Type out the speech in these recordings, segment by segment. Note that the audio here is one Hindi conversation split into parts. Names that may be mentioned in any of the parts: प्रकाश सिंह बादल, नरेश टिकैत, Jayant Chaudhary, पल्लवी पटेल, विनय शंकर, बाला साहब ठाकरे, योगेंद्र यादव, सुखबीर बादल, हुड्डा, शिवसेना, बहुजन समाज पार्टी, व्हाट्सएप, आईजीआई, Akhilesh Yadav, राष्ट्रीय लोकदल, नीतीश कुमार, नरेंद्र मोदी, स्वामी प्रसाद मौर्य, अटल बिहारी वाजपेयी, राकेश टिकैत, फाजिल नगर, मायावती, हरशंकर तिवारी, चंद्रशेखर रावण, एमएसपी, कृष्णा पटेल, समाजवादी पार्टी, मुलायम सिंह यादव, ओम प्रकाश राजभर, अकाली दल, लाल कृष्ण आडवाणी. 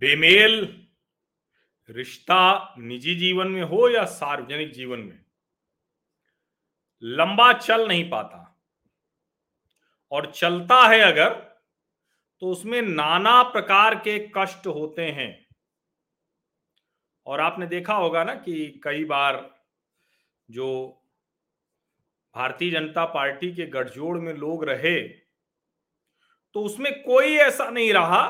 बेमेल रिश्ता निजी जीवन में हो या सार्वजनिक जीवन में लंबा चल नहीं पाता, और चलता है अगर तो उसमें नाना प्रकार के कष्ट होते हैं। और आपने देखा होगा ना कि कई बार जो भारतीय जनता पार्टी के गठजोड़ में लोग रहे तो उसमें कोई ऐसा नहीं रहा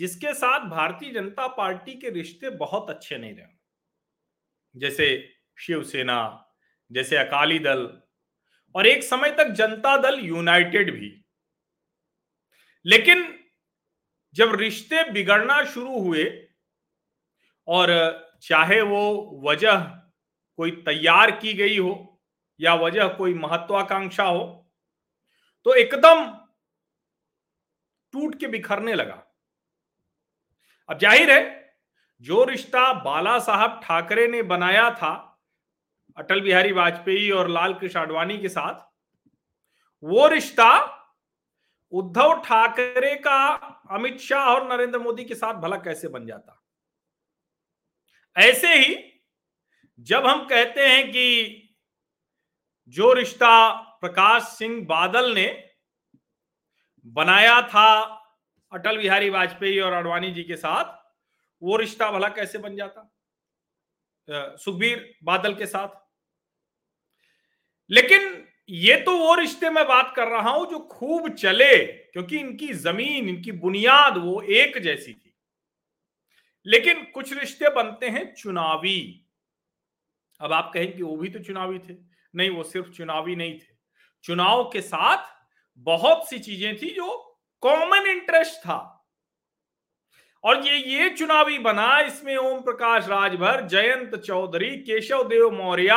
जिसके साथ भारतीय जनता पार्टी के रिश्ते बहुत अच्छे नहीं रहे, जैसे शिवसेना, जैसे अकाली दल, और एक समय तक जनता दल यूनाइटेड भी। लेकिन जब रिश्ते बिगड़ना शुरू हुए, और चाहे वो वजह कोई तैयार की गई हो या वजह कोई महत्वाकांक्षा हो, तो एकदम टूट के बिखरने लगा। अब जाहिर है जो रिश्ता बाला साहब ठाकरे ने बनाया था अटल बिहारी वाजपेयी और लाल कृष्ण आडवाणी के साथ, वो रिश्ता उद्धव ठाकरे का अमित शाह और नरेंद्र मोदी के साथ भला कैसे बन जाता। ऐसे ही जब हम कहते हैं कि जो रिश्ता प्रकाश सिंह बादल ने बनाया था अटल बिहारी वाजपेयी और आडवाणी जी के साथ, वो रिश्ता भला कैसे बन जाता सुखबीर बादल के साथ। लेकिन ये तो वो रिश्ते में बात कर रहा हूं जो खूब चले, क्योंकि इनकी जमीन, इनकी बुनियाद वो एक जैसी थी। लेकिन कुछ रिश्ते बनते हैं चुनावी। अब आप कहें कि वो भी तो चुनावी थे। नहीं, वो सिर्फ चुनावी नहीं थे, चुनाव के साथ बहुत सी चीजें थी जो कॉमन इंटरेस्ट था। और ये चुनावी बना, इसमें ओम प्रकाश राजभर, जयंत चौधरी, केशव देव मौर्य,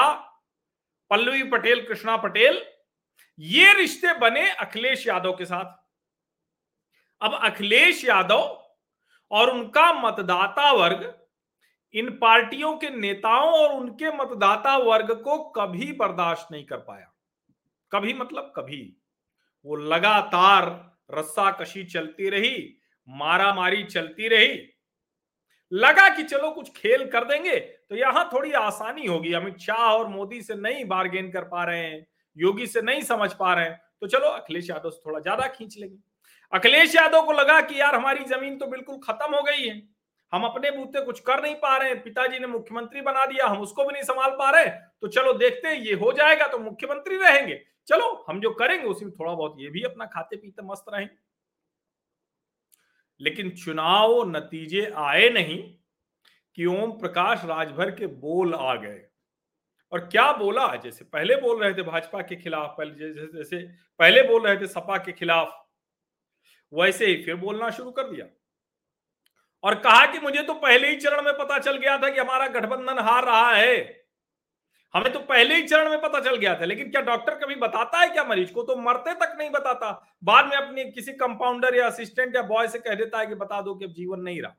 पल्लवी पटेल, कृष्णा पटेल, ये रिश्ते बने अखिलेश यादव के साथ। अब अखिलेश यादव और उनका मतदाता वर्ग इन पार्टियों के नेताओं और उनके मतदाता वर्ग को कभी बर्दाश्त नहीं कर पाया। कभी मतलब कभी, वो लगातार रस्साकशी चलती रही, मारामारी चलती रही। लगा कि चलो कुछ खेल कर देंगे तो यहां थोड़ी आसानी होगी, अमित शाह और मोदी से नहीं बार्गेन कर पा रहे हैं, योगी से नहीं समझ पा रहे हैं, तो चलो अखिलेश यादव से थोड़ा ज्यादा खींच लेंगे। अखिलेश यादव को लगा कि यार हमारी जमीन तो बिल्कुल खत्म हो गई है, हम अपने बूते कुछ कर नहीं पा रहे हैं, पिताजी ने मुख्यमंत्री बना दिया, हम उसको भी नहीं संभाल पा रहे, तो चलो देखते हैं ये हो जाएगा तो मुख्यमंत्री रहेंगे, चलो हम जो करेंगे उसी में थोड़ा बहुत ये भी अपना खाते पीते मस्त रहेंगे। लेकिन चुनाव नतीजे आए नहीं कि ओम प्रकाश राजभर के बोल आ गए। और क्या बोला, जैसे पहले बोल रहे थे भाजपा के खिलाफ, जैसे पहले बोल रहे थे सपा के खिलाफ, वैसे ही फिर बोलना शुरू कर दिया। और कहा कि मुझे तो पहले ही चरण में पता चल गया था कि हमारा गठबंधन हार रहा है, हमें तो पहले ही चरण में पता चल गया था। लेकिन क्या डॉक्टर कभी बताता है क्या मरीज को? तो मरते तक नहीं बताता, बाद में अपने किसी कंपाउंडर या असिस्टेंट या बॉय से कह देता है कि बता दो कि अब जीवन नहीं रहा।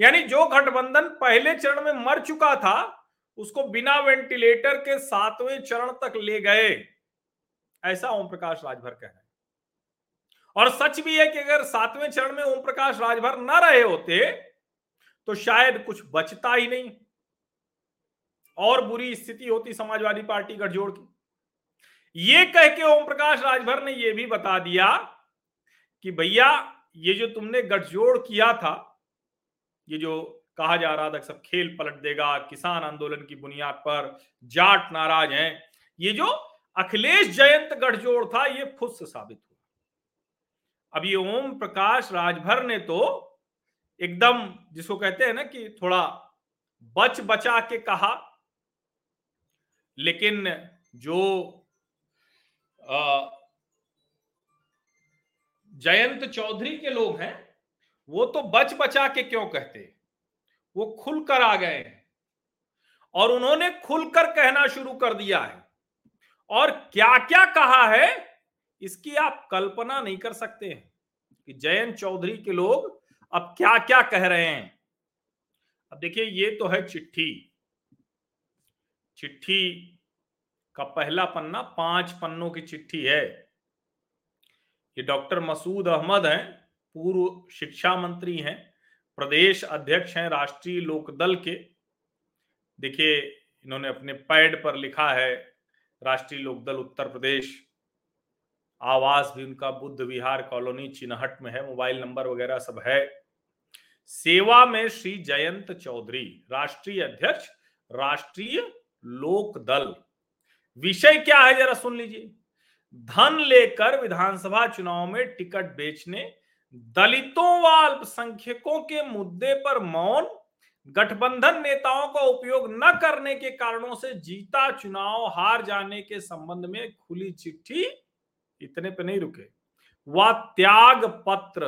यानी जो गठबंधन पहले चरण में मर चुका था उसको बिना वेंटिलेटर के 7वें चरण तक ले गए, ऐसा ओम प्रकाश राजभर कह रहे हैं। और सच भी है कि अगर 7वें चरण में ओम प्रकाश राजभर ना रहे होते तो शायद कुछ बचता ही नहीं और बुरी स्थिति होती समाजवादी पार्टी गठजोड़ की। ये कह के ओम प्रकाश राजभर ने यह भी बता दिया कि भैया ये जो तुमने गठजोड़ किया था, ये जो कहा जा रहा था सब खेल पलट देगा, किसान आंदोलन की बुनियाद पर जाट नाराज हैं, ये जो अखिलेश जयंत गठजोड़ था ये फुस साबित हुआ। अब ये ओम प्रकाश राजभर ने तो एकदम, जिसको कहते हैं ना कि थोड़ा बच बचा के कहा, लेकिन जो जयंत चौधरी के लोग हैं वो तो बच बचा के क्यों कहते, वो खुलकर आ गए हैं और उन्होंने खुलकर कहना शुरू कर दिया है। और क्या क्या कहा है इसकी आप कल्पना नहीं कर सकते हैं कि जयंत चौधरी के लोग अब क्या क्या कह रहे हैं। अब देखिए, ये तो है चिट्ठी। चिट्ठी का पहला पन्ना 5 पन्नों की चिट्ठी है। ये डॉक्टर मसूद अहमद हैं, पूर्व शिक्षा मंत्री हैं, प्रदेश अध्यक्ष हैं राष्ट्रीय लोकदल के। देखिए इन्होंने अपने पैड पर लिखा है राष्ट्रीय लोकदल उत्तर प्रदेश, आवास भी उनका बुद्ध विहार कॉलोनी चिन्हट में है, मोबाइल नंबर वगैरह सब है। सेवा में श्री जयंत चौधरी, राष्ट्रीय अध्यक्ष राष्ट्रीय लोकदल। विषय क्या है जरा सुन लीजिए, धन लेकर विधानसभा चुनाव में टिकट बेचने, दलितों व अल्पसंख्यकों के मुद्दे पर मौन, गठबंधन नेताओं का उपयोग न करने के कारणों से जीता चुनाव हार जाने के संबंध में खुली चिट्ठी, इतने पे नहीं रुके, वह त्याग पत्र।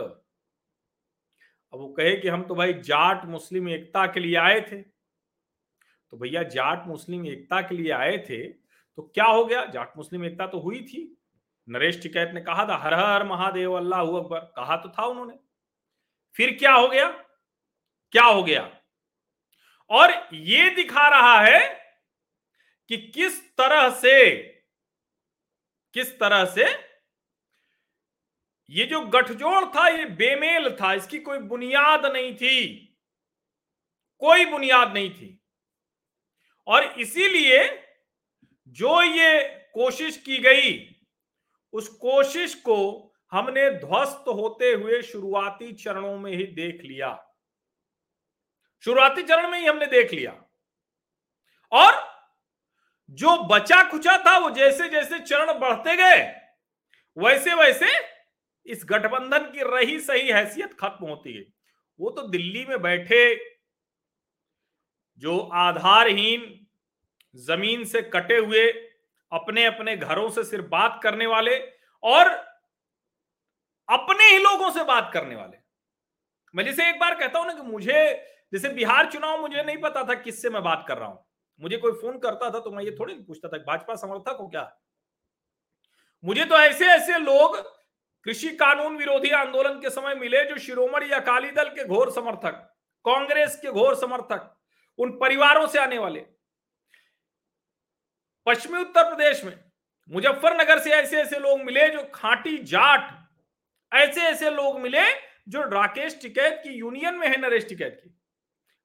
अब वो कहे कि हम तो भाई जाट मुस्लिम एकता के लिए आए थे, तो भैया जाट मुस्लिम एकता के लिए आए थे तो क्या हो गया, जाट मुस्लिम एकता तो हुई थी। नरेश टिकैत ने कहा था हर हर महादेव अल्लाह हू अकबर, कहा तो था उन्होंने, फिर क्या हो गया, क्या हो गया। और ये दिखा रहा है कि किस तरह से ये जो गठजोड़ था ये बेमेल था, इसकी कोई बुनियाद नहीं थी, कोई बुनियाद नहीं थी। और इसीलिए जो ये कोशिश की गई उस कोशिश को हमने ध्वस्त होते हुए शुरुआती चरणों में ही देख लिया, शुरुआती चरण में ही हमने देख लिया। और जो बचा खुचा था वो जैसे जैसे चरण बढ़ते गए वैसे वैसे इस गठबंधन की रही सही हैसियत खत्म होती गई। वो तो दिल्ली में बैठे जो आधारहीन, जमीन से कटे हुए, अपने अपने घरों से सिर्फ बात करने वाले और अपने ही लोगों से बात करने वाले। मैं जैसे एक बार कहता हूं ना कि मुझे जैसे बिहार चुनाव मुझे नहीं पता था किससे मैं बात कर रहा हूं, मुझे कोई फोन करता था तो मैं ये थोड़ी नहीं पूछता था भाजपा समर्थक हो क्या। मुझे तो ऐसे ऐसे लोग कृषि कानून विरोधी आंदोलन के समय मिले जो शिरोमणि अकाली दल के घोर समर्थक, कांग्रेस के घोर समर्थक, उन परिवारों से आने वाले। पश्चिमी उत्तर प्रदेश में मुजफ्फरनगर से ऐसे ऐसे लोग मिले जो खांटी जाट, ऐसे ऐसे लोग मिले जो राकेश टिकैत की यूनियन में है, नरेश टिकैत की।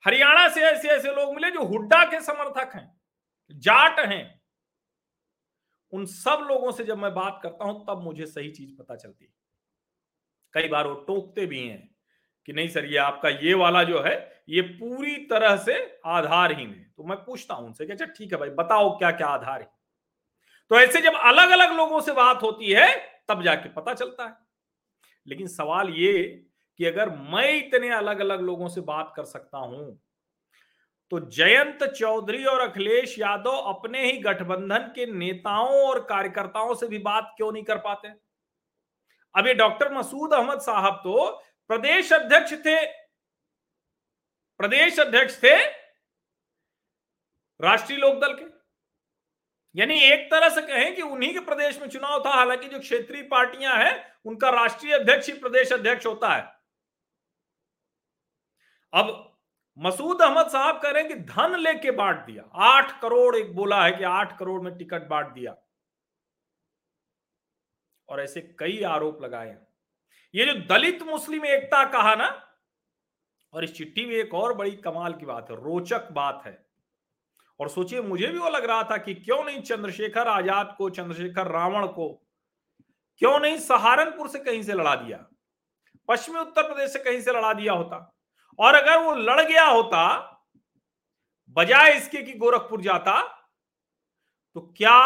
हरियाणा से ऐसे ऐसे लोग मिले जो हुड्डा के समर्थक हैं, जाट हैं। उन सब लोगों से जब मैं बात करता हूं तब मुझे सही चीज पता चलती है। कई बार वो टोकते भी हैं कि नहीं सर ये आपका ये वाला जो है ये पूरी तरह से आधारहीन है। तो मैं पूछता हूं उनसे कि अच्छा ठीक है भाई बताओ क्या क्या आधार है। तो ऐसे जब अलग अलग लोगों से बात होती है तब जाके पता चलता है। लेकिन सवाल ये कि अगर मैं इतने अलग अलग लोगों से बात कर सकता हूं तो जयंत चौधरी और अखिलेश यादव अपने ही गठबंधन के नेताओं और कार्यकर्ताओं से भी बात क्यों नहीं कर पाते। अब ये डॉक्टर मसूद अहमद साहब तो प्रदेश अध्यक्ष थे राष्ट्रीय लोकदल के, यानी एक तरह से कहें कि उन्हीं के प्रदेश में चुनाव था। हालांकि जो क्षेत्रीय पार्टियां हैं उनका राष्ट्रीय अध्यक्ष ही प्रदेश अध्यक्ष होता है। अब मसूद अहमद साहब कह रहे हैं कि धन लेके बांट दिया, 8 करोड़, एक बोला है कि 8 करोड़ में टिकट बांट दिया, और ऐसे कई आरोप लगाए हैं। ये जो दलित मुस्लिम एकता कहा ना, और इस चिट्ठी में एक और बड़ी कमाल की बात है, रोचक बात है। और सोचिए मुझे भी वो लग रहा था कि क्यों नहीं चंद्रशेखर आजाद को, चंद्रशेखर रावण को क्यों नहीं सहारनपुर से कहीं से लड़ा दिया, पश्चिमी उत्तर प्रदेश से कहीं से लड़ा दिया होता। और अगर वो लड़ गया होता बजाय इसके कि गोरखपुर जाता तो क्या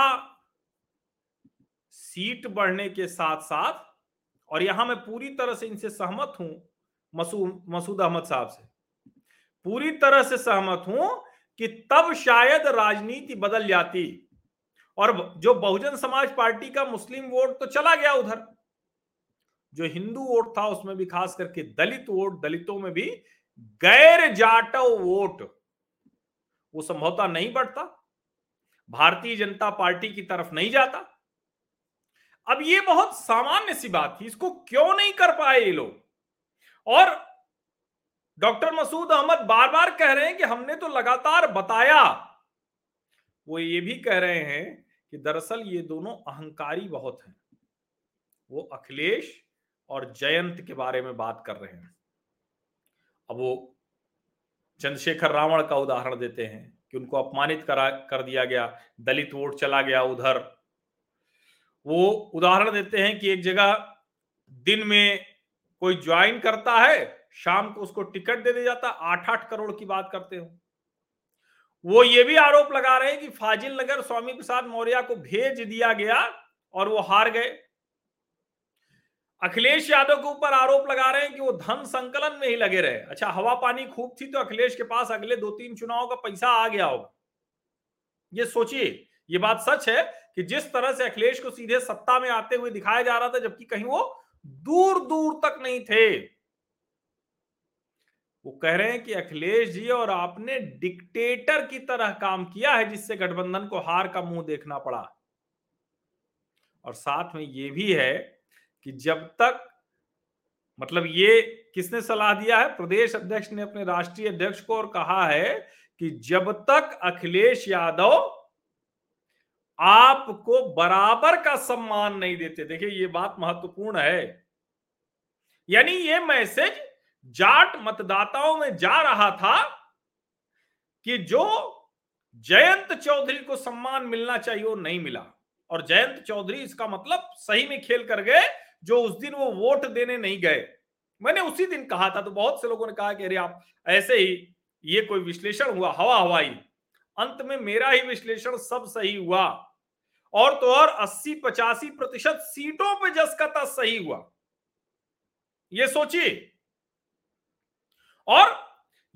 सीट बढ़ने के साथ साथ, और यहां मैं पूरी तरह से इनसे सहमत हूं, मसूद अहमद साहब से पूरी तरह से सहमत हूं कि तब शायद राजनीति बदल जाती। और जो बहुजन समाज पार्टी का मुस्लिम वोट तो चला गया उधर, जो हिंदू वोट था उसमें भी खास करके दलित वोट, दलितों में भी गैर जाटव वोट, वो संभवतः नहीं बढ़ता, भारतीय जनता पार्टी की तरफ नहीं जाता। अब ये बहुत सामान्य सी बात थी, इसको क्यों नहीं कर पाए ये लोग। और डॉक्टर मसूद अहमद बार बार कह रहे हैं कि हमने तो लगातार बताया, वो ये भी कह रहे हैं कि दरअसल ये दोनों अहंकारी बहुत हैं। वो अखिलेश और जयंत के बारे में बात कर रहे हैं। अब वो चंद्रशेखर रावण का उदाहरण देते हैं कि उनको अपमानित कर दिया गया, दलित वोट चला गया उधर। वो उदाहरण देते हैं कि एक जगह दिन में कोई ज्वाइन करता है, शाम को उसको टिकट दे दिया जाता। 8-8 करोड़ की बात करते हो। वो ये भी आरोप लगा रहे हैं कि फाजिल नगर स्वामी प्रसाद मौर्य को भेज दिया गया और वो हार गए। अखिलेश यादव के ऊपर आरोप लगा रहे हैं कि वो धन संकलन में ही लगे रहे। अच्छा, हवा पानी खूब थी तो अखिलेश के पास अगले 2-3 चुनाव का पैसा आ गया होगा। ये सोचिए, ये बात सच है कि जिस तरह से अखिलेश को सीधे सत्ता में आते हुए दिखाया जा रहा था, जबकि कहीं वो दूर दूर तक नहीं थे। वो कह रहे हैं कि अखिलेश जी और आपने डिक्टेटर की तरह काम किया है, जिससे गठबंधन को हार का मुंह देखना पड़ा। और साथ में ये भी है कि जब तक, मतलब ये किसने सलाह दिया है, प्रदेश अध्यक्ष ने अपने राष्ट्रीय अध्यक्ष को, और कहा है कि जब तक अखिलेश यादव आपको बराबर का सम्मान नहीं देते। देखिए, ये बात महत्वपूर्ण है। यानी ये मैसेज जाट मतदाताओं में जा रहा था कि जो जयंत चौधरी को सम्मान मिलना चाहिए वो नहीं मिला, और जयंत चौधरी इसका मतलब सही में खेल कर गए, जो उस दिन वो वोट देने नहीं गए। मैंने उसी दिन कहा था, तो बहुत से लोगों ने कहा कि अरे आप ऐसे ही, ये कोई विश्लेषण हुआ हवा हवाई। अंत में मेरा ही विश्लेषण सब सही हुआ, और तो और 80-85% सीटों पे जस का तस सही हुआ। ये सोचिए। और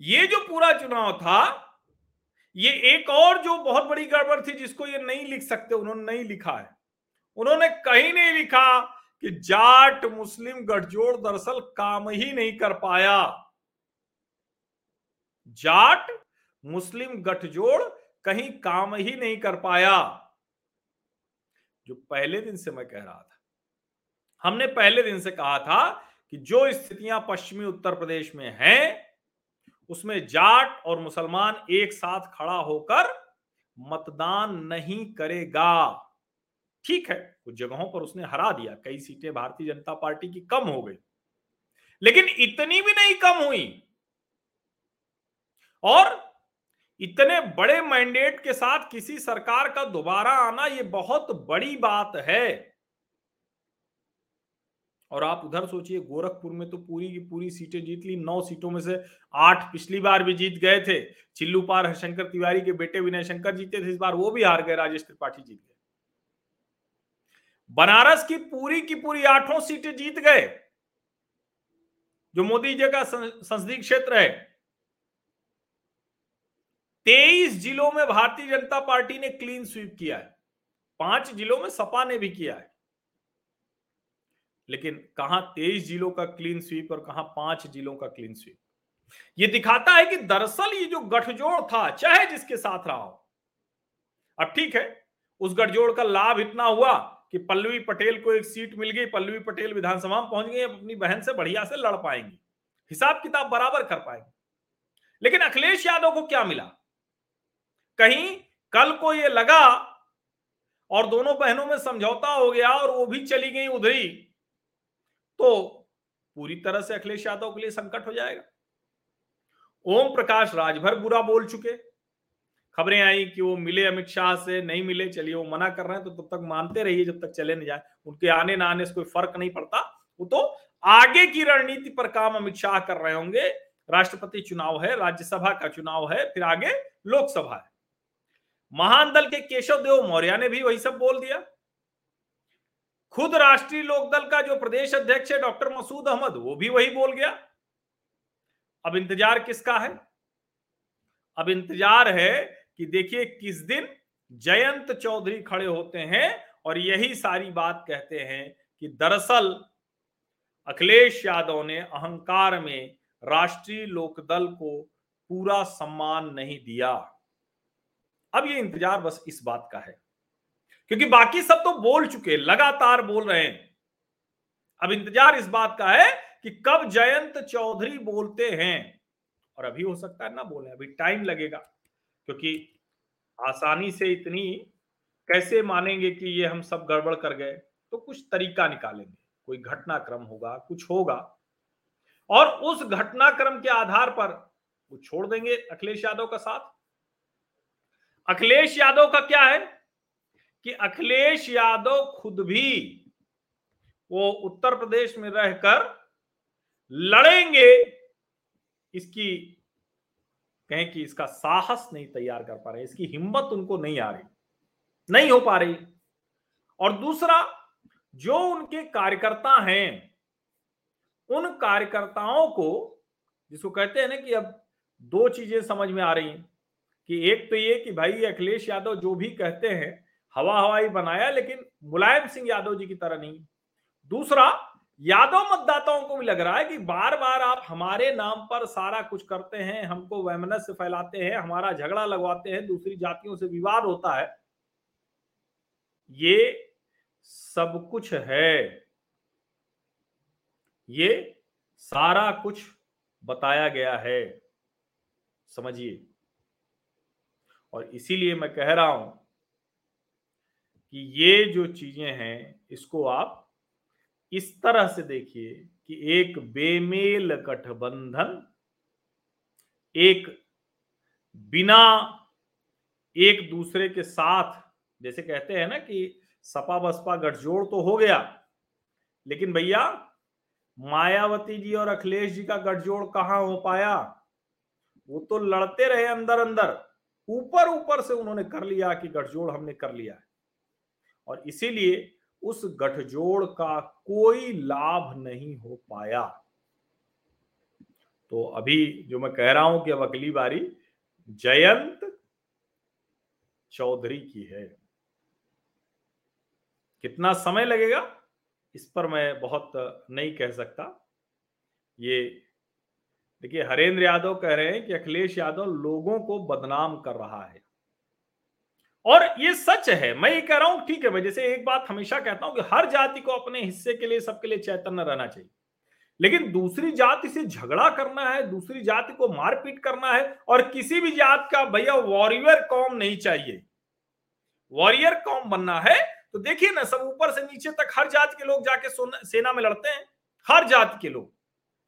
ये जो पूरा चुनाव था, ये एक और जो बहुत बड़ी गड़बड़ थी जिसको ये नहीं लिख सकते, उन्होंने नहीं लिखा है। उन्होंने कहीं नहीं लिखा कि जाट मुस्लिम गठजोड़ दरअसल काम ही नहीं कर पाया। जाट मुस्लिम गठजोड़ कहीं काम ही नहीं कर पाया। जो पहले दिन से मैं कह रहा था, हमने पहले दिन से कहा था कि जो स्थितियां पश्चिमी उत्तर प्रदेश में हैं, उसमें जाट और मुसलमान एक साथ खड़ा होकर मतदान नहीं करेगा। ठीक है, कुछ जगहों पर उसने हरा दिया, कई सीटें भारतीय जनता पार्टी की कम हो गई, लेकिन इतनी भी नहीं कम हुई। और इतने बड़े मैंडेट के साथ किसी सरकार का दोबारा आना यह बहुत बड़ी बात है। और आप उधर सोचिए, गोरखपुर में तो पूरी की पूरी सीटें जीत ली। 9 सीटों में से 8 पिछली बार भी जीत गए थे। चिल्लू पार हरशंकर तिवारी के बेटे विनय शंकर जीते थे, इस बार वो भी हार गए, राजेश त्रिपाठी जीत गए। बनारस की पूरी 8 सीटें जीत गए, जो मोदी जी का संसदीय क्षेत्र है। 23 जिलों में भारतीय जनता पार्टी ने क्लीन स्वीप किया है, 5 जिलों में सपा ने भी किया है। लेकिन कहां 23 जिलों का क्लीन स्वीप और कहां 5 जिलों का क्लीन स्वीप। यह दिखाता है कि दरअसल ये जो गठजोड़ था, चाहे जिसके साथ रहा हो। अब ठीक है, उस गठजोड़ का लाभ इतना हुआ कि पल्लवी पटेल को 1 सीट मिल गई। पल्लवी पटेल विधानसभा में पहुंच गई, अब अपनी बहन से बढ़िया से लड़ पाएंगी, हिसाब किताब बराबर कर पाएंगे। लेकिन अखिलेश यादव को क्या मिला? कहीं कल को ये लगा और दोनों बहनों में समझौता हो गया और वो भी चली गई उधरी, तो पूरी तरह से अखिलेश यादव के लिए संकट हो जाएगा। ओम प्रकाश राजभर बुरा बोल चुके। खबरें आई कि वो मिले अमित शाह से, नहीं मिले। चलिए, वो मना कर रहे हैं तो तब तक मानते रहिए जब तक चले नहीं जाए। उनके आने ना आने से कोई फर्क नहीं पड़ता। वो तो आगे की रणनीति पर काम अमित शाह कर रहे होंगे। राष्ट्रपति चुनाव है, राज्यसभा का चुनाव है, फिर आगे लोकसभा है। महान दल के केशव देव मौर्य ने भी वही सब बोल दिया। खुद राष्ट्रीय लोकदल का जो प्रदेश अध्यक्ष है डॉक्टर मसूद अहमद, वो भी वही बोल गया। अब इंतजार किसका है? अब इंतजार है कि देखिए किस दिन जयंत चौधरी खड़े होते हैं और यही सारी बात कहते हैं कि दरअसल अखिलेश यादव ने अहंकार में राष्ट्रीय लोकदल को पूरा सम्मान नहीं दिया। अब ये इंतजार बस इस बात का है, क्योंकि बाकी सब तो बोल चुके, लगातार बोल रहे हैं। अब इंतजार इस बात का है कि कब जयंत चौधरी बोलते हैं। और अभी हो सकता है ना बोले, अभी टाइम लगेगा, क्योंकि आसानी से इतनी कैसे मानेंगे कि ये हम सब गड़बड़ कर गए। तो कुछ तरीका निकालेंगे, कोई घटनाक्रम होगा, कुछ होगा। और उस घटनाक्रम के आधार पर वो छोड़ देंगे अखिलेश यादव का साथ। अखिलेश यादव का क्या है कि अखिलेश यादव खुद भी वो उत्तर प्रदेश में रहकर लड़ेंगे, इसकी कहें कि इसका साहस नहीं तैयार कर पा रहे, इसकी हिम्मत उनको नहीं आ रही, नहीं हो पा रही। और दूसरा, जो उनके कार्यकर्ता हैं, उन कार्यकर्ताओं को, जिसको कहते हैं ना कि अब दो चीजें समझ में आ रही हैं कि एक तो ये कि भाई अखिलेश यादव जो भी कहते हैं हवा हवाई बनाया, लेकिन मुलायम सिंह यादव जी की तरह नहीं। दूसरा, यादव मतदाताओं को भी लग रहा है कि बार बार आप हमारे नाम पर सारा कुछ करते हैं, हमको वैमनस्य फैलाते हैं, हमारा झगड़ा लगवाते हैं, दूसरी जातियों से विवाद होता है, ये सब कुछ है, ये सारा कुछ बताया गया है, समझिए। और इसीलिए मैं कह रहा हूं कि ये जो चीजें हैं इसको आप इस तरह से देखिए कि एक बेमेल गठबंधन, एक बिना एक दूसरे के साथ, जैसे कहते हैं ना कि सपा बसपा गठजोड़ तो हो गया, लेकिन भैया मायावती जी और अखिलेश जी का गठजोड़ कहाँ हो पाया? वो तो लड़ते रहे अंदर अंदर, ऊपर ऊपर से उन्होंने कर लिया कि गठजोड़ हमने कर लिया है, और इसीलिए उस गठजोड़ का कोई लाभ नहीं हो पाया। तो अभी जो मैं कह रहा हूं कि अब अगली बारी जयंत चौधरी की है, कितना समय लगेगा इस पर मैं बहुत नहीं कह सकता। ये देखिए, हरेंद्र यादव कह रहे हैं कि अखिलेश यादव लोगों को बदनाम कर रहा है, और ये सच है। मैं ये कह रहा हूं, ठीक है, मैं जैसे एक बात हमेशा कहता हूं कि हर जाति को अपने हिस्से के लिए, सबके लिए चैतन्य रहना चाहिए, लेकिन दूसरी जाति से झगड़ा करना है, दूसरी जाति को मारपीट करना है, और किसी भी जात का भैया वॉरियर कौम नहीं चाहिए। वॉरियर कौम बनना है तो देखिए ना, सब ऊपर से नीचे तक हर जाति के लोग जाके सेना में लड़ते हैं, हर जाति के लोग,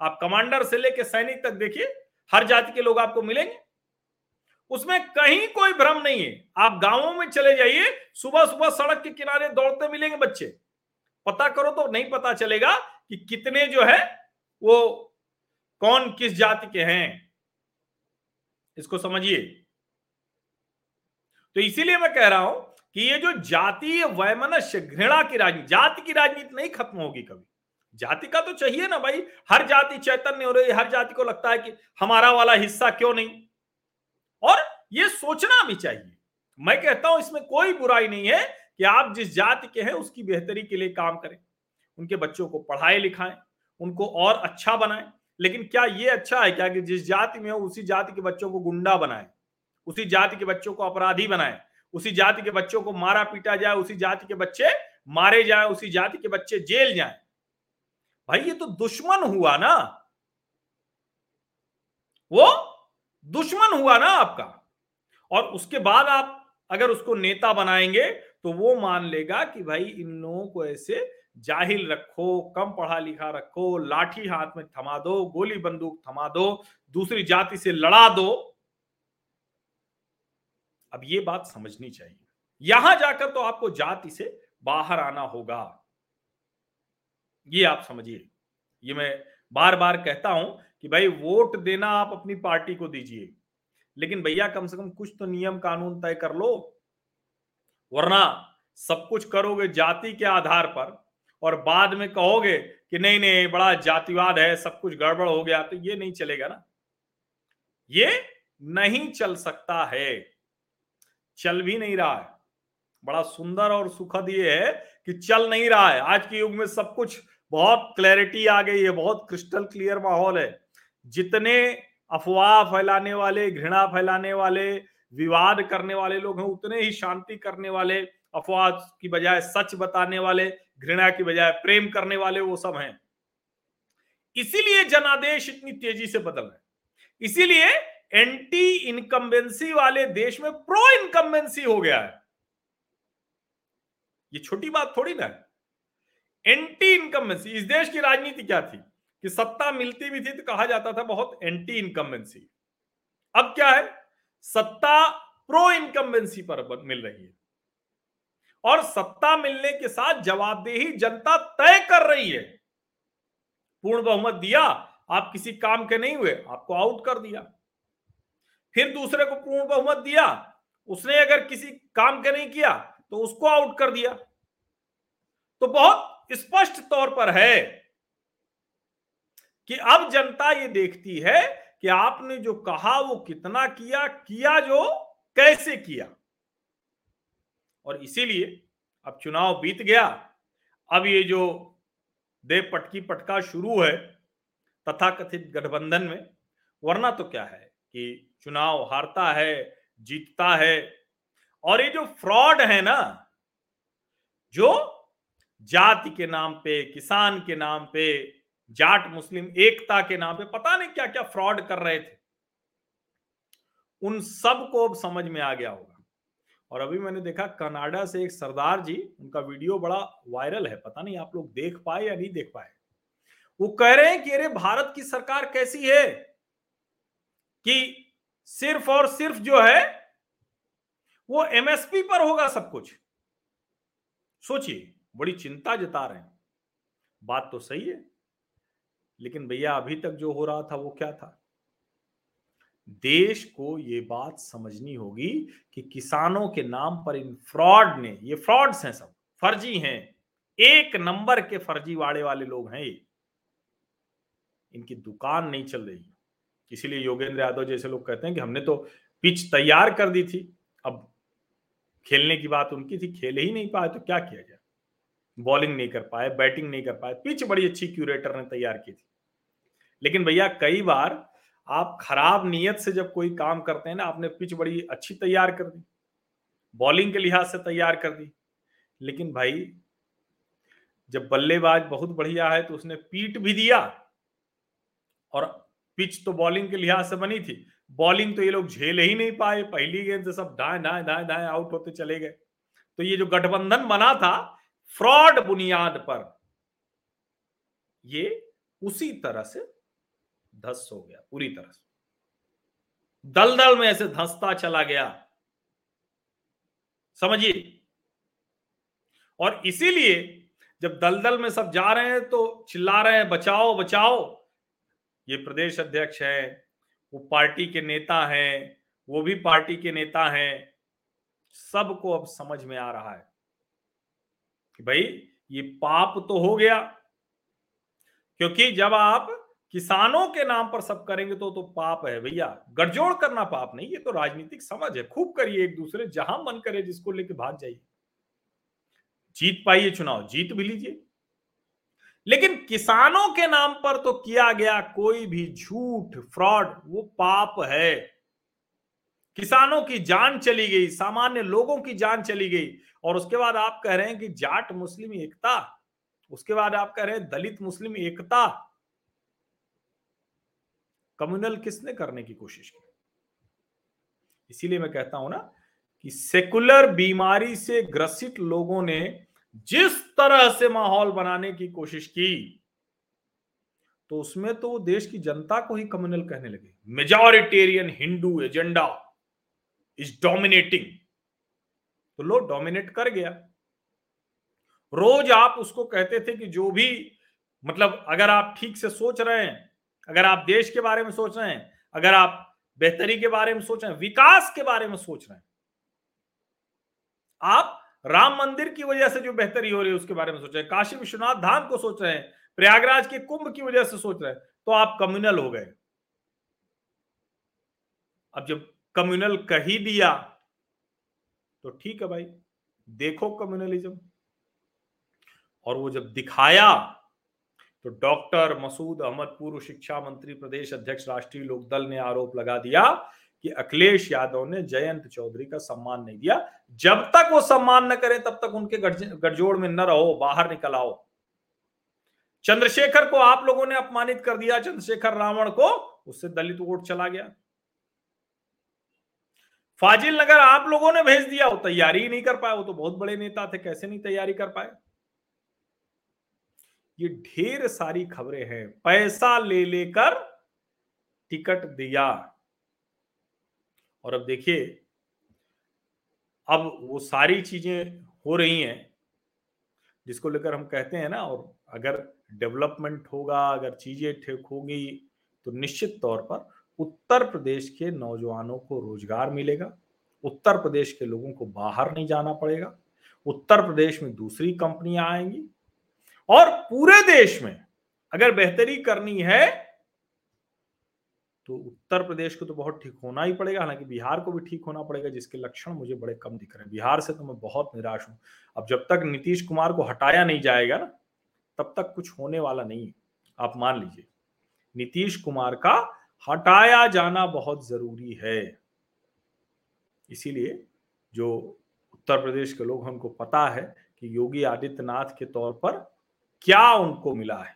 आप कमांडर से लेके सैनिक तक देखिए, हर जाति के लोग आपको मिलेंगे, उसमें कहीं कोई भ्रम नहीं है। आप गांवों में चले जाइए, सुबह सुबह सड़क के किनारे दौड़ते मिलेंगे बच्चे, पता करो तो नहीं पता चलेगा कि कितने जो है वो कौन किस जाति के हैं, इसको समझिए। तो इसीलिए मैं कह रहा हूं कि ये जो जातीय वैमनस्य, घृणा की राजनीति, जाति की राजनीति नहीं खत्म होगी कभी। जाति का तो चाहिए ना भाई, हर जाति चैतन्य हो रही है, हर जाति को लगता है कि हमारा वाला हिस्सा क्यों नहीं, और ये सोचना भी चाहिए। मैं कहता हूं इसमें कोई बुराई नहीं है कि आप जिस जाति के हैं उसकी बेहतरी के लिए काम करें, उनके बच्चों को पढ़ाएं लिखाएं, उनको और अच्छा बनाएं, लेकिन क्या ये अच्छा है क्या कि जिस जाति में हो उसी जाति के बच्चों को गुंडा बनाएं, उसी जाति के बच्चों को अपराधी बनाएं, उसी जाति के बच्चों को मारा पीटा जाए, उसी जाति के बच्चे मारे जाए, उसी जाति के बच्चे जेल जाए? भाई ये तो दुश्मन हुआ ना, वो दुश्मन हुआ ना आपका। और उसके बाद आप अगर उसको नेता बनाएंगे तो वो मान लेगा कि भाई इन लोगों को ऐसे जाहिल रखो, कम पढ़ा लिखा रखो, लाठी हाथ में थमा दो, गोली बंदूक थमा दो, दूसरी जाति से लड़ा दो। अब ये बात समझनी चाहिए, यहां जाकर तो आपको जाति से बाहर आना होगा, ये आप समझिए। ये मैं बार बार कहता हूं कि भाई वोट देना आप अपनी पार्टी को दीजिए, लेकिन भैया कम से कम कुछ तो नियम कानून तय कर लो, वरना सब कुछ करोगे जाति के आधार पर और बाद में कहोगे कि नहीं नहीं बड़ा जातिवाद है, सब कुछ गड़बड़ हो गया, तो ये नहीं चलेगा ना, ये नहीं चल सकता है, चल भी नहीं रहा है। बड़ा सुंदर और सुखद ये है कि चल नहीं रहा है। आज के युग में सब कुछ बहुत क्लैरिटी आ गई है, बहुत क्रिस्टल क्लियर माहौल है। जितने अफवाह फैलाने वाले, घृणा फैलाने वाले, विवाद करने वाले लोग हैं, उतने ही शांति करने वाले, अफवाह की बजाय सच बताने वाले, घृणा की बजाय प्रेम करने वाले, वो सब हैं। इसीलिए जनादेश इतनी तेजी से बदल रहे हैं, इसीलिए एंटी इनकम्बेंसी वाले देश में प्रो इनकम्बेंसी हो गया है। ये छोटी बात थोड़ी ना है, एंटी इनकम्बेंसी। इस देश की राजनीति क्या थी कि सत्ता मिलती भी थी तो कहा जाता था बहुत एंटी इनकम्बेंसी। अब क्या है, सत्ता प्रो इनकम्बेंसी पर मिल रही है और सत्ता मिलने के साथ जवाबदेही जनता तय कर रही है। पूर्ण बहुमत दिया, आप किसी काम के नहीं हुए, आपको आउट कर दिया। फिर दूसरे को पूर्ण बहुमत दिया, उसने अगर किसी काम के नहीं किया तो उसको आउट कर दिया। तो बहुत स्पष्ट तौर पर है कि अब जनता ये देखती है कि आपने जो कहा वो कितना किया जो कैसे किया। और इसीलिए अब चुनाव बीत गया, अब ये जो देव पटकी पटका शुरू है तथाकथित गठबंधन में, वरना तो क्या है कि चुनाव हारता है, जीतता है। और ये जो फ्रॉड है ना, जो जाति के नाम पे, किसान के नाम पे, जाट मुस्लिम एकता के नाम पे पता नहीं क्या क्या फ्रॉड कर रहे थे, उन सब को अब समझ में आ गया होगा। और अभी मैंने देखा कनाडा से एक सरदार जी, उनका वीडियो बड़ा वायरल है, पता नहीं आप लोग देख पाए या नहीं देख पाए। वो कह रहे हैं कि अरे भारत की सरकार कैसी है कि सिर्फ और सिर्फ जो है वो एमएसपी पर होगा सब कुछ। सोचिए, बड़ी चिंता जता रहे हैं। बात तो सही है, लेकिन भैया अभी तक जो हो रहा था वो क्या था? देश को ये बात समझनी होगी कि किसानों के नाम पर इन फ्रॉड ने, ये फ्रॉड्स हैं, सब फर्जी हैं, एक नंबर के फर्जीवाड़े वाले लोग हैं ये, इनकी दुकान नहीं चल रही। इसीलिए योगेंद्र यादव जैसे लोग कहते हैं कि हमने तो पिच तैयार कर दी थी, अब खेलने की बात उनकी थी, खेले ही नहीं पाए तो क्या किया जाए। बॉलिंग नहीं कर पाए, बैटिंग नहीं कर पाए, पिच बड़ी अच्छी क्यूरेटर ने तैयार की थी। लेकिन भैया कई बार आप खराब नीयत से जब कोई काम करते हैं ना, आपने पिच बड़ी अच्छी तैयार कर दी, बॉलिंग के लिहाज से तैयार कर दी, लेकिन भाई जब बल्लेबाज बहुत बढ़िया है तो उसने पीट भी दिया। और पिच तो बॉलिंग के लिहाज से बनी थी, बॉलिंग तो ये लोग झेल ही नहीं पाए, पहली गेंद से सब दाएं दाएं दाएं दाएं आउट होते चले गए। तो ये जो गठबंधन बना था फ्रॉड बुनियाद पर, ये उसी तरह से धस हो गया, पूरी तरह से दलदल में ऐसे धंसता चला गया, समझिए। और इसीलिए जब दलदल में सब जा रहे हैं तो चिल्ला रहे हैं बचाओ बचाओ, ये प्रदेश अध्यक्ष हैं, वो पार्टी के नेता हैं, वो भी पार्टी के नेता हैं, सबको अब समझ में आ रहा है कि भाई ये पाप तो हो गया। क्योंकि जब आप किसानों के नाम पर सब करेंगे तो पाप है भैया। गठजोड़ करना पाप नहीं, ये तो राजनीतिक समझ है, खूब करिए एक दूसरे, जहां मन करे जिसको लेके भाग जाइए। जीत पाइए चुनाव, जीत भी लीजिए, लेकिन किसानों के नाम पर तो किया गया कोई भी झूठ फ्रॉड वो पाप है। किसानों की जान चली गई, सामान्य लोगों की जान चली गई। और उसके बाद आप कह रहे हैं कि जाट मुस्लिम एकता, उसके बाद आप कह रहे हैं दलित मुस्लिम एकता। कम्युनल किसने करने की कोशिश की? इसीलिए मैं कहता हूं ना कि सेकुलर बीमारी से ग्रसित लोगों ने जिस तरह से माहौल बनाने की कोशिश की, तो उसमें तो देश की जनता को ही कम्युनल कहने लगे। Majoritarian Hindu agenda is dominating, तो लो डोमिनेट कर गया। रोज आप उसको कहते थे कि जो भी, मतलब अगर आप ठीक से सोच रहे हैं, अगर आप देश के बारे में सोच रहे हैं, अगर आप बेहतरी के बारे में सोच रहे हैं, विकास के बारे में सोच रहे हैं, आप राम मंदिर की वजह से जो बेहतरी हो रही है उसके बारे में सोच रहे हैं, काशी विश्वनाथ धाम को सोच रहे हैं, प्रयागराज के कुंभ की वजह से सोच रहे हैं, तो आप कम्युनल हो गए। अब जब कम्युनल कह ही दिया तो ठीक है भाई, देखो कम्युनलिज्म। और वो जब दिखाया तो डॉक्टर मसूद अहमद, पूर्व शिक्षा मंत्री, प्रदेश अध्यक्ष, राष्ट्रीय लोकदल, ने आरोप लगा दिया कि अखिलेश यादव ने जयंत चौधरी का सम्मान नहीं दिया। जब तक वो सम्मान न करें तब तक उनके गठजोड़ में न रहो, बाहर निकल आओ। चंद्रशेखर को आप लोगों ने अपमानित कर दिया, चंद्रशेखर रावण को, उससे दलित वोट चला गया। फाजिल नगर आप लोगों ने भेज दिया, वो तैयारी ही नहीं कर पाए, वो तो बहुत बड़े नेता थे, कैसे नहीं तैयारी कर पाए। ये ढेर सारी खबरें हैं। पैसा ले लेकर टिकट दिया। और अब देखिए, अब वो सारी चीजें हो रही हैं जिसको लेकर हम कहते हैं ना, और अगर डेवलपमेंट होगा, अगर चीजें ठीक होगी तो निश्चित तौर पर उत्तर प्रदेश के नौजवानों को रोजगार मिलेगा, उत्तर प्रदेश के लोगों को बाहर नहीं जाना पड़ेगा, उत्तर प्रदेश में दूसरी कंपनियां आएंगी। और पूरे देश में अगर बेहतरी करनी है तो उत्तर प्रदेश को तो बहुत ठीक होना ही पड़ेगा। हालांकि बिहार को भी ठीक होना पड़ेगा, जिसके लक्षण मुझे बड़े कम दिख रहे हैं। बिहार से तो मैं बहुत निराश हूं। अब जब तक नीतीश कुमार को हटाया नहीं जाएगा ना, तब तक कुछ होने वाला नहीं है। आप मान लीजिए, नीतीश कुमार का हटाया जाना बहुत जरूरी है। इसीलिए जो उत्तर प्रदेश के लोग, हमको पता है कि योगी आदित्यनाथ के तौर पर क्या उनको मिला है,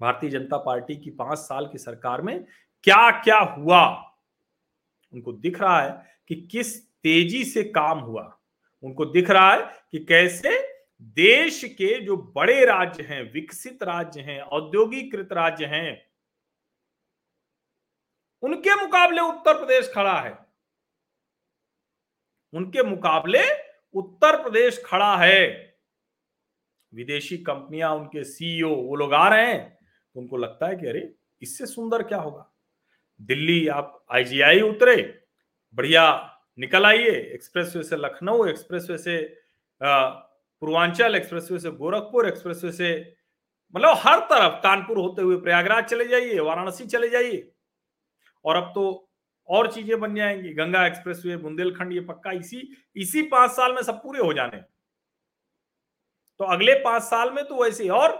भारतीय जनता पार्टी की 5 साल की सरकार में क्या क्या हुआ, उनको दिख रहा है कि किस तेजी से काम हुआ। उनको दिख रहा है कि कैसे देश के जो बड़े राज्य हैं, विकसित राज्य हैं, औद्योगिकीकृत राज्य हैं, उनके मुकाबले उत्तर प्रदेश खड़ा है, उनके मुकाबले उत्तर प्रदेश खड़ा है। विदेशी कंपनियां, उनके सीईओ वो लोग आ रहे हैं, उनको लगता है कि अरे इससे सुंदर क्या होगा। दिल्ली आप आईजीआई उतरे, बढ़िया निकल आइए, एक्सप्रेसवे से लखनऊ, एक्सप्रेसवे से पूर्वांचल, एक्सप्रेसवे से गोरखपुर, एक्सप्रेसवे से मतलब हर तरफ, कानपुर होते हुए प्रयागराज चले जाइए, वाराणसी चले जाइए। और अब तो और चीजें बन जाएंगी, गंगा एक्सप्रेसवे, बुंदेलखंड, ये पक्का इसी 5 साल में सब पूरे हो जाने। तो अगले 5 साल में तो वैसे, और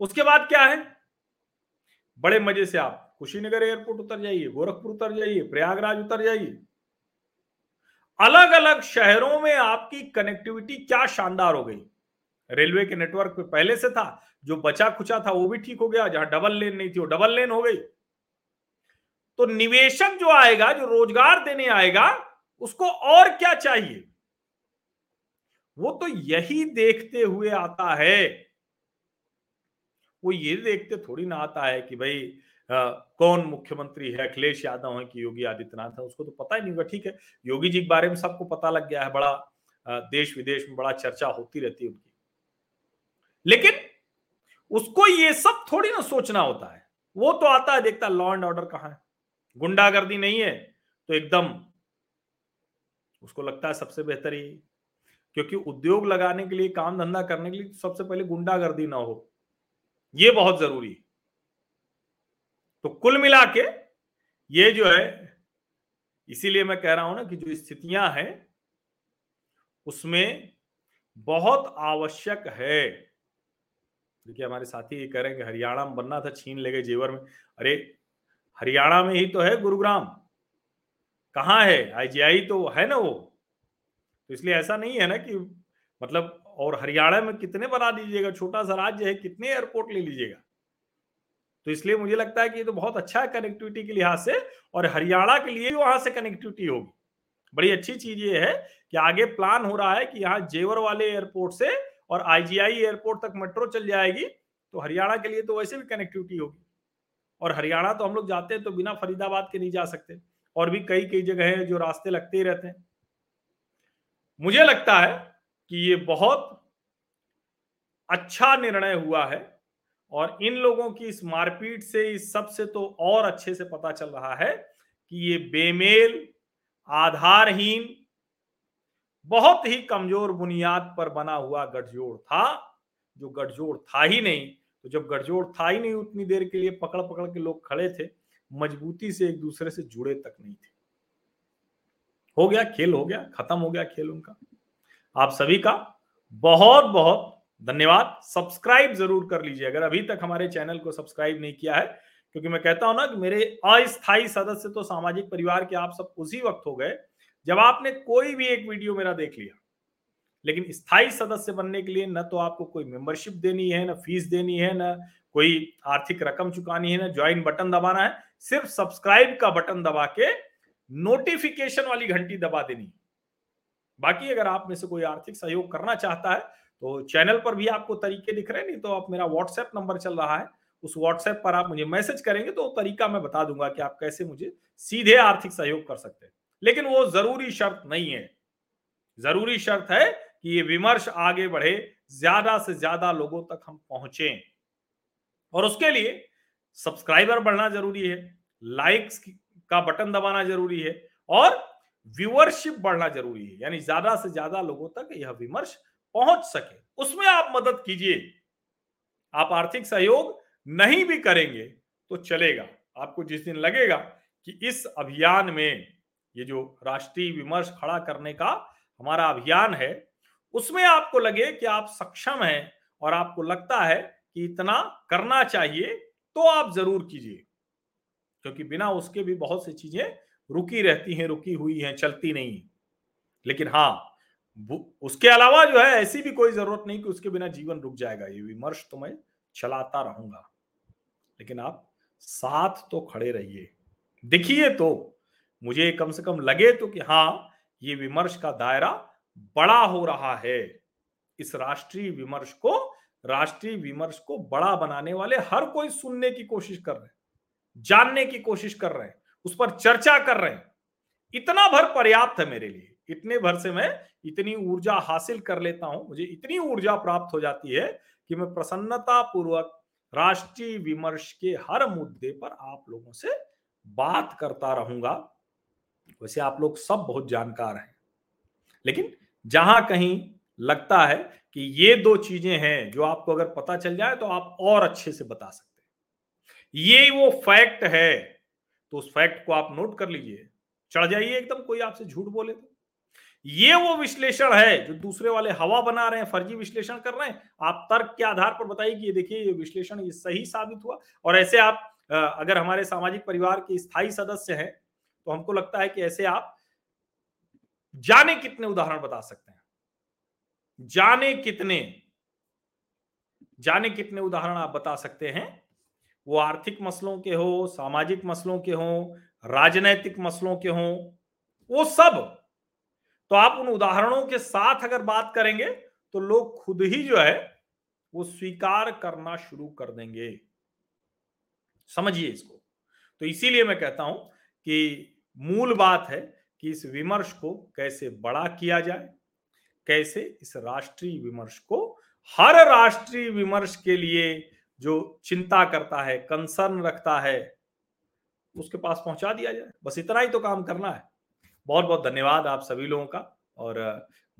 उसके बाद क्या है, बड़े मजे से आप कुशीनगर एयरपोर्ट उतर जाइए, गोरखपुर उतर जाइए, प्रयागराज उतर जाइए। अलग अलग शहरों में आपकी कनेक्टिविटी क्या शानदार हो गई। रेलवे के नेटवर्क पे पहले से था, जो बचा खुचा था वो भी ठीक हो गया, जहां डबल लेन नहीं थी वो डबल लेन हो गई। तो निवेशक जो आएगा, जो रोजगार देने आएगा, उसको और क्या चाहिए, वो तो यही देखते हुए आता है। वो ये देखते थोड़ी ना आता है कि भाई कौन मुख्यमंत्री है, अखिलेश यादव है कि योगी आदित्यनाथ है, उसको तो पता ही नहीं होगा। ठीक है, योगी जी के बारे में सबको पता लग गया है, बड़ा देश विदेश में बड़ा चर्चा होती रहती है उनकी, लेकिन उसको ये सब थोड़ी ना सोचना होता है। वो तो आता है, देखता लॉ एंड ऑर्डर कहाँ है, गुंडागर्दी नहीं है, तो एकदम उसको लगता है सबसे बेहतर ही, क्योंकि उद्योग लगाने के लिए, काम धंधा करने के लिए सबसे पहले गुंडागर्दी ना हो, ये बहुत जरूरी है। तो कुल मिला के ये जो है, इसीलिए मैं कह रहा हूं ना कि जो स्थितियां हैं उसमें बहुत आवश्यक है। देखिए हमारे साथी ये कह रहे हैं कि हरियाणा में बनना था, छीन ले गए जेवर में। अरे हरियाणा में ही तो है गुरुग्राम, कहाँ है आईजीआई तो है ना वो, तो इसलिए ऐसा नहीं है ना कि मतलब, और हरियाणा में कितने बना दीजिएगा, छोटा सा राज्य है, कितने एयरपोर्ट ले लीजिएगा। तो इसलिए मुझे लगता है कि ये तो बहुत अच्छा है कनेक्टिविटी के लिहाज से, और हरियाणा के लिए वहां से कनेक्टिविटी होगी। बड़ी अच्छी चीज ये है कि आगे प्लान हो रहा है कि यहाँ जेवर वाले एयरपोर्ट से और आईजीआई एयरपोर्ट तक मेट्रो चल जाएगी, तो हरियाणा के लिए तो वैसे भी कनेक्टिविटी होगी। और हरियाणा तो हम लोग जाते हैं तो बिना फरीदाबाद के नहीं जा सकते, और भी कई कई जगह है जो रास्ते लगते ही रहते हैं। मुझे लगता है कि ये बहुत अच्छा निर्णय हुआ है, और इन लोगों की इस मारपीट से, इस सब से तो और अच्छे से पता चल रहा है कि ये बेमेल, आधारहीन, बहुत ही कमजोर बुनियाद पर बना हुआ गठजोड़ था, जो गठजोड़ था ही नहीं। तो जब गठजोड़ था ही नहीं, उतनी देर के लिए पकड़ पकड़ के लोग खड़े थे, मजबूती से एक दूसरे से जुड़े तक नहीं थे। हो गया खेल, हो गया खत्म, हो गया खेल उनका। आप सभी का बहुत बहुत धन्यवाद। सब्सक्राइब जरूर कर लीजिए अगर अभी तक हमारे चैनल को सब्सक्राइब नहीं किया है, क्योंकि मैं कहता हूं ना कि मेरे अस्थायी सदस्य तो सामाजिक परिवार के आप सब उसी वक्त हो गए जब आपने कोई भी एक वीडियो मेरा देख लिया। लेकिन स्थायी सदस्य बनने के लिए न तो आपको कोई मेंबरशिप देनी है, न फीस देनी है, न कोई आर्थिक रकम चुकानी है, न ज्वाइन बटन दबाना है, सिर्फ सब्सक्राइब का बटन दबा के नोटिफिकेशन वाली घंटी दबा देनी। बाकी अगर आप में से कोई आर्थिक सहयोग करना चाहता है तो चैनल पर भी आपको तरीके दिख रहे हैं, नहीं तो आप मेरा व्हाट्सएप नंबर चल रहा है, उस व्हाट्सएप पर आप मुझे मैसेज करेंगे तो तरीका मैं बता दूंगा कि आप कैसे मुझे सीधे आर्थिक सहयोग कर सकते हैं। लेकिन वो जरूरी शर्त नहीं है, जरूरी शर्त है कि ये विमर्श आगे बढ़े, ज्यादा से ज्यादा लोगों तक हम पहुंचे, और उसके लिए सब्सक्राइबर बढ़ना जरूरी है, लाइक्स का बटन दबाना जरूरी है और व्यूअरशिप बढ़ना जरूरी है, यानी ज्यादा से ज्यादा लोगों तक यह विमर्श पहुंच सके। उसमें आप मदद कीजिए। आप आर्थिक सहयोग नहीं भी करेंगे तो चलेगा। आपको जिस दिन लगेगा कि इस अभियान में ये जो राष्ट्रीय विमर्श खड़ा करने का हमारा अभियान है उसमें आपको लगे कि आप सक्षम हैं और आपको लगता है कि इतना करना चाहिए तो आप जरूर कीजिए, क्योंकि बिना उसके भी बहुत सी चीजें रुकी रहती हैं, रुकी हुई हैं, चलती नहीं। लेकिन हाँ, उसके अलावा जो है ऐसी भी कोई जरूरत नहीं कि उसके बिना जीवन रुक जाएगा। ये विमर्श तो मैं चलाता रहूंगा, लेकिन आप साथ तो खड़े रहिए, दिखिए तो, मुझे कम से कम लगे तो कि हाँ ये विमर्श का दायरा बड़ा हो रहा है। इस राष्ट्रीय विमर्श को बड़ा बनाने वाले हर कोई सुनने की कोशिश कर रहे हैं, जानने की कोशिश कर रहे हैं, उस पर चर्चा कर रहे हैं। इतना भर पर्याप्त है मेरे लिए, इतने भर से मैं इतनी ऊर्जा हासिल कर लेता हूं, मुझे इतनी ऊर्जा प्राप्त हो जाती है कि मैं प्रसन्नता पूर्वक राष्ट्रीय विमर्श के हर मुद्दे पर आप लोगों से बात करता रहूंगा। वैसे आप लोग सब बहुत जानकार हैं, लेकिन जहां कहीं लगता है कि ये दो चीजें हैं जो आपको अगर पता चल जाए तो आप और अच्छे से बता सकते हैं, ये वो फैक्ट है, तो उस फैक्ट को आप नोट कर लीजिए, चढ़ जाइए एकदम। कोई आपसे झूठ बोले तो ये वो विश्लेषण है जो दूसरे वाले हवा बना रहे हैं, फर्जी विश्लेषण कर रहे हैं, आप तर्क के आधार पर बताइए कि ये देखिए ये विश्लेषण ये सही साबित हुआ। और ऐसे आप अगर हमारे सामाजिक परिवार के स्थायी सदस्य हैं तो हमको लगता है कि ऐसे आप जाने कितने उदाहरण बता सकते हैं, जाने कितने उदाहरण आप बता सकते हैं, वो आर्थिक मसलों के हो, सामाजिक मसलों के हो, राजनैतिक मसलों के हो, वो सब। तो आप उन उदाहरणों के साथ अगर बात करेंगे तो लोग खुद ही जो है वो स्वीकार करना शुरू कर देंगे। समझिए इसको। तो इसीलिए मैं कहता हूं कि मूल बात है कि इस विमर्श को कैसे बड़ा किया जाए, कैसे इस राष्ट्रीय विमर्श को हर राष्ट्रीय विमर्श के लिए जो चिंता करता है, कंसर्न रखता है, उसके पास पहुंचा दिया जाए। बस इतना ही तो काम करना है। बहुत बहुत धन्यवाद आप सभी लोगों का। और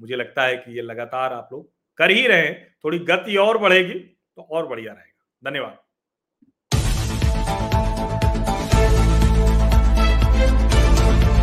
मुझे लगता है कि ये लगातार आप लोग कर ही रहे हैं, थोड़ी गति और बढ़ेगी तो और बढ़िया रहेगा। धन्यवाद।